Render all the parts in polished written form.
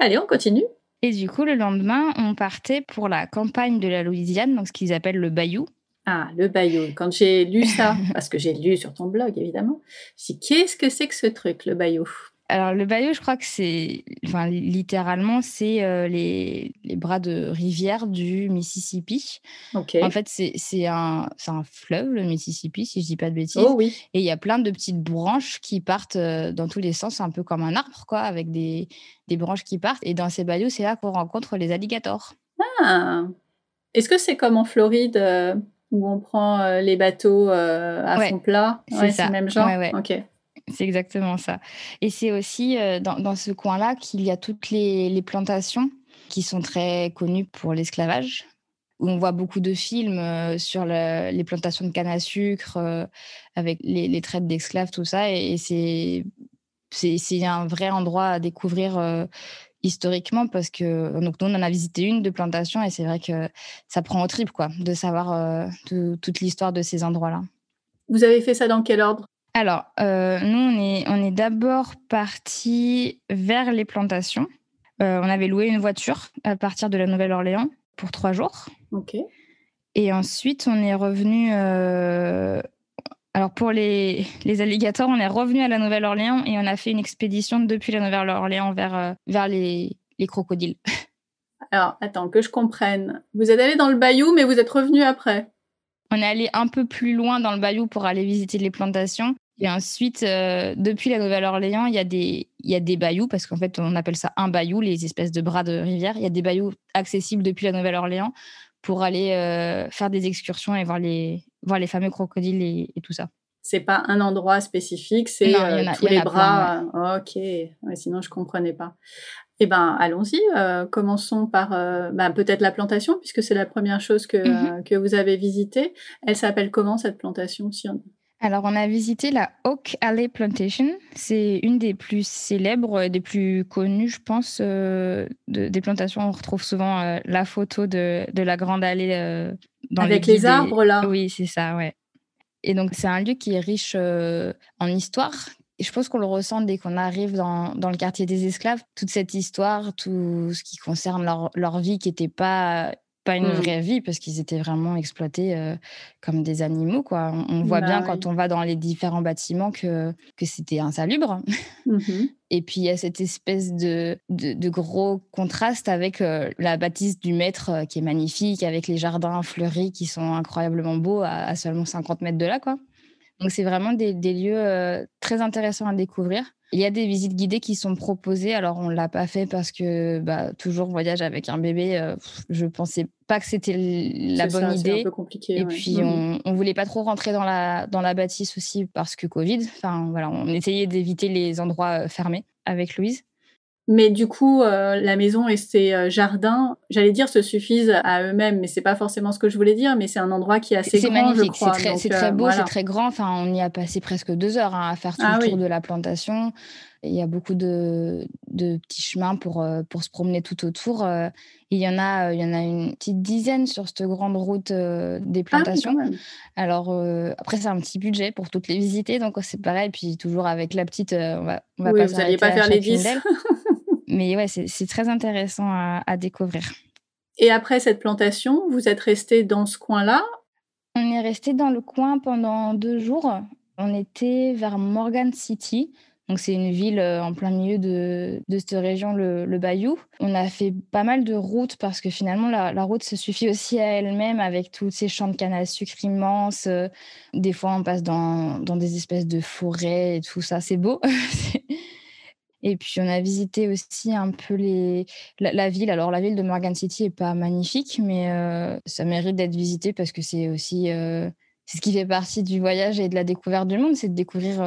Allez, on continue. Et du coup, le lendemain, on partait pour la campagne de la Louisiane, donc ce qu'ils appellent le Bayou. Ah, le Bayou. Quand j'ai lu ça, parce que j'ai lu sur ton blog, évidemment, je me suis dit, qu'est-ce que c'est que ce truc, le Bayou ? Alors, le Bayou, je crois que c'est... Enfin, littéralement, c'est les bras de rivière du Mississippi. Okay. En fait, c'est un fleuve, le Mississippi, si je ne dis pas de bêtises. Oh oui. Et il y a plein de petites branches qui partent dans tous les sens, un peu comme un arbre, quoi, avec des branches qui partent. Et dans ces bayous, c'est là qu'on rencontre les alligators. Ah ! Est-ce que c'est comme en Floride où on prend les bateaux à fond plat ? Ouais, c'est le même genre. Ouais. Ok. C'est exactement ça. Et c'est aussi dans ce coin-là qu'il y a toutes les plantations qui sont très connues pour l'esclavage, où on voit beaucoup de films sur les plantations de canne à sucre, avec les traites d'esclaves, tout ça. Et c'est un vrai endroit à découvrir historiquement, parce que donc, nous, on en a visité une de plantation, et c'est vrai que ça prend aux tripes, quoi, de savoir toute l'histoire de ces endroits-là. Vous avez fait ça dans quel ordre ? Alors, nous, on est d'abord partis vers les plantations. On avait loué une voiture à partir de la Nouvelle-Orléans pour 3 jours. OK. Et ensuite, on est revenu... Alors, pour les alligators, on est revenu à la Nouvelle-Orléans et on a fait une expédition depuis la Nouvelle-Orléans vers les crocodiles. Alors, attends, que je comprenne. Vous êtes allé dans le bayou, mais vous êtes revenu après. On est allé un peu plus loin dans le bayou pour aller visiter les plantations. Et ensuite, depuis la Nouvelle-Orléans, il y a des bayous, parce qu'en fait, on appelle ça un bayou, les espèces de bras de rivière. Il y a des bayous accessibles depuis la Nouvelle-Orléans pour aller faire des excursions et voir les fameux crocodiles et tout ça. C'est pas un endroit spécifique, c'est non, tous les bras. Plein, ouais. Ok, ouais, sinon je comprenais pas. Eh bien, allons-y. Commençons par peut-être la plantation, puisque c'est la première chose que vous avez visitée. Elle s'appelle comment, cette plantation ? Alors, on a visité la Oak Alley Plantation. C'est une des plus célèbres et des plus connues, je pense, des plantations. On retrouve souvent la photo de la grande allée dans les guides. Avec les arbres, là. Oui, c'est ça, ouais. Et donc, c'est un lieu qui est riche en histoire. Et je pense qu'on le ressent dès qu'on arrive dans le quartier des esclaves. Toute cette histoire, tout ce qui concerne leur vie qui n'était pas une vraie vie, parce qu'ils étaient vraiment exploités comme des animaux, quoi. On voit bien quand on va dans les différents bâtiments que c'était insalubre. Mm-hmm. Et puis, il y a cette espèce de gros contraste avec la bâtisse du maître qui est magnifique, avec les jardins fleuris qui sont incroyablement beaux à seulement 50 mètres de là, quoi. Donc, c'est vraiment des lieux très intéressants à découvrir. Il y a des visites guidées qui sont proposées. Alors, on ne l'a pas fait parce que toujours voyage avec un bébé, je ne pensais pas que c'était bonne idée. C'est un peu compliqué. Et puis, on ne voulait pas trop rentrer dans la bâtisse aussi parce que Covid. Enfin, voilà, on essayait d'éviter les endroits fermés avec Louise. Mais du coup, la maison et ses jardins, j'allais dire, se suffisent à eux-mêmes, mais c'est pas forcément ce que je voulais dire, mais c'est un endroit qui est assez grand, magnifique, je crois. C'est magnifique, c'est très beau, voilà. C'est très grand. Enfin, on y a passé presque 2 heures à faire tout le tour de la plantation. Il y a beaucoup de petits chemins pour se promener tout autour. Il y en a une petite dizaine sur cette grande route des plantations. Ah, oui, alors, après, c'est un petit budget pour toutes les visiter, donc c'est pareil. Puis toujours avec la petite, on va pas s'arrêter à faire les 10. Mais ouais, c'est très intéressant à découvrir. Et après cette plantation, vous êtes resté dans ce coin-là ? On est resté dans le coin pendant 2 jours. On était vers Morgan City. Donc, c'est une ville en plein milieu de cette région, le Bayou. On a fait pas mal de routes parce que finalement, la route se suffit aussi à elle-même avec tous ces champs de canne à sucre immenses. Des fois, on passe dans des espèces de forêts et tout ça. C'est beau. Et puis, on a visité aussi un peu la ville. Alors, la ville de Morgan City n'est pas magnifique, mais ça mérite d'être visité parce que c'est aussi c'est ce qui fait partie du voyage et de la découverte du monde, c'est de découvrir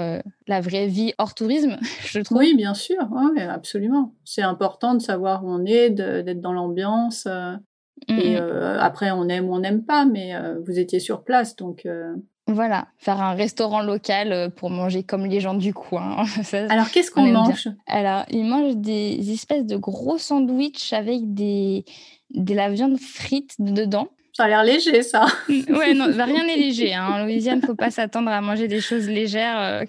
la vraie vie hors tourisme, je trouve. Oui, bien sûr, ouais, absolument. C'est important de savoir où on est, d'être dans l'ambiance. Et après, on aime ou on n'aime pas, mais vous étiez sur place, donc... Voilà, faire un restaurant local pour manger comme les gens du coin. Ça, alors, qu'est-ce qu'on mange ? Alors, ils mangent des espèces de gros sandwichs avec de la viande frite dedans. Ça a l'air léger, ça. Ouais, non, rien n'est léger. Hein. En Louisiane, il ne faut pas s'attendre à manger des choses légères,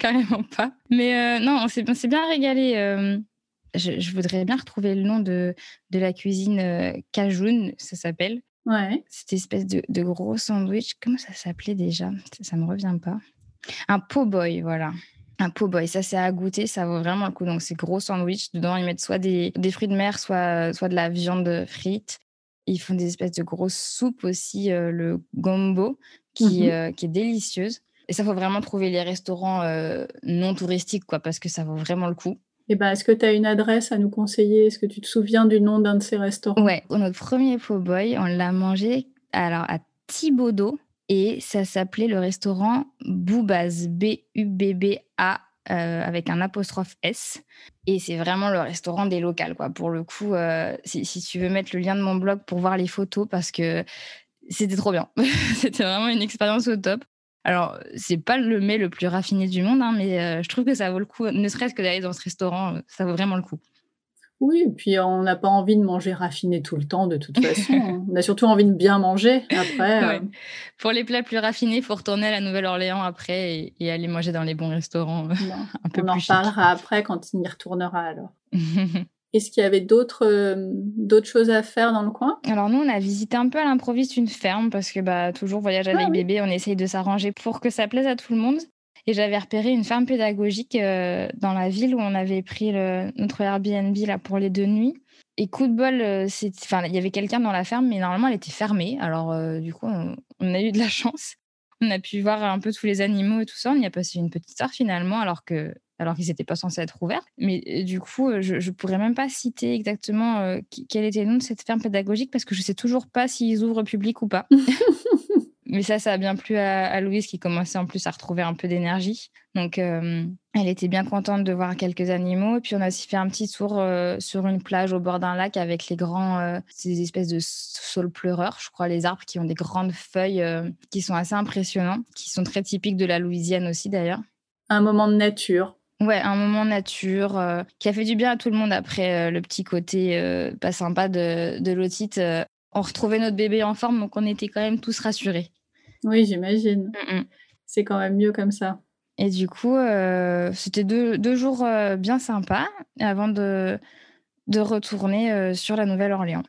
carrément pas. Mais non, on s'est bien régalé. Je voudrais bien retrouver le nom de la cuisine cajun, ça s'appelle. Ouais. Cette espèce de gros sandwich. Comment ça s'appelait déjà ? Ça ne me revient pas. Un po-boy, voilà. Un po-boy, ça c'est à goûter, ça vaut vraiment le coup. Donc c'est gros sandwich, dedans ils mettent soit des fruits de mer, soit de la viande frite. Ils font des espèces de grosses soupes aussi, le gombo, qui est délicieuse. Et ça, il faut vraiment trouver les restaurants non touristiques, quoi, parce que ça vaut vraiment le coup. Et bah, est-ce que tu as une adresse à nous conseiller ? Est-ce que tu te souviens du nom d'un de ces restaurants ? Ouais, notre premier po-boy, on l'a mangé à Thibodeau. Et ça s'appelait le restaurant Bubba's, B-U-B-B-A, avec un apostrophe S. Et c'est vraiment le restaurant des locales, quoi. Pour le coup, si tu veux mettre le lien de mon blog pour voir les photos, parce que c'était trop bien. C'était vraiment une expérience au top. Alors, c'est pas le mets le plus raffiné du monde, hein, mais je trouve que ça vaut le coup. Ne serait-ce que d'aller dans ce restaurant, ça vaut vraiment le coup. Oui, et puis on n'a pas envie de manger raffiné tout le temps, de toute façon. On a surtout envie de bien manger, après. Ouais. Pour les plats plus raffinés, il faut retourner à la Nouvelle-Orléans après et aller manger dans les bons restaurants un peu plus. On en reparlera après quand il y retournera, alors. Est-ce qu'il y avait d'autres choses à faire dans le coin ? Alors nous, on a visité un peu à l'improviste une ferme, parce que toujours voyage avec bébé, on essaye de s'arranger pour que ça plaise à tout le monde. Et j'avais repéré une ferme pédagogique dans la ville où on avait pris notre Airbnb là, pour les 2 nuits. Et coup de bol, il y avait quelqu'un dans la ferme, mais normalement, elle était fermée. Alors du coup, on a eu de la chance. On a pu voir un peu tous les animaux et tout ça. On y a passé une petite heure finalement, alors qu'ils n'étaient pas censés être ouverts. Mais du coup, je ne pourrais même pas citer exactement quel était le nom de cette ferme pédagogique, parce que je ne sais toujours pas s'ils ouvrent public ou pas. Mais ça a bien plu à Louise, qui commençait en plus à retrouver un peu d'énergie. Donc, elle était bien contente de voir quelques animaux. Et puis, on a aussi fait un petit tour sur une plage au bord d'un lac avec les grands... ces espèces de saules pleureurs, je crois, les arbres qui ont des grandes feuilles qui sont assez impressionnants, qui sont très typiques de la Louisiane aussi, d'ailleurs. Un moment de nature. Ouais, un moment nature qui a fait du bien à tout le monde après le petit côté pas sympa de l'otite. On retrouvait notre bébé en forme, donc on était quand même tous rassurés. Oui, j'imagine. Mm-mm. C'est quand même mieux comme ça. Et du coup, c'était 2 jours bien sympas avant de retourner sur la Nouvelle-Orléans.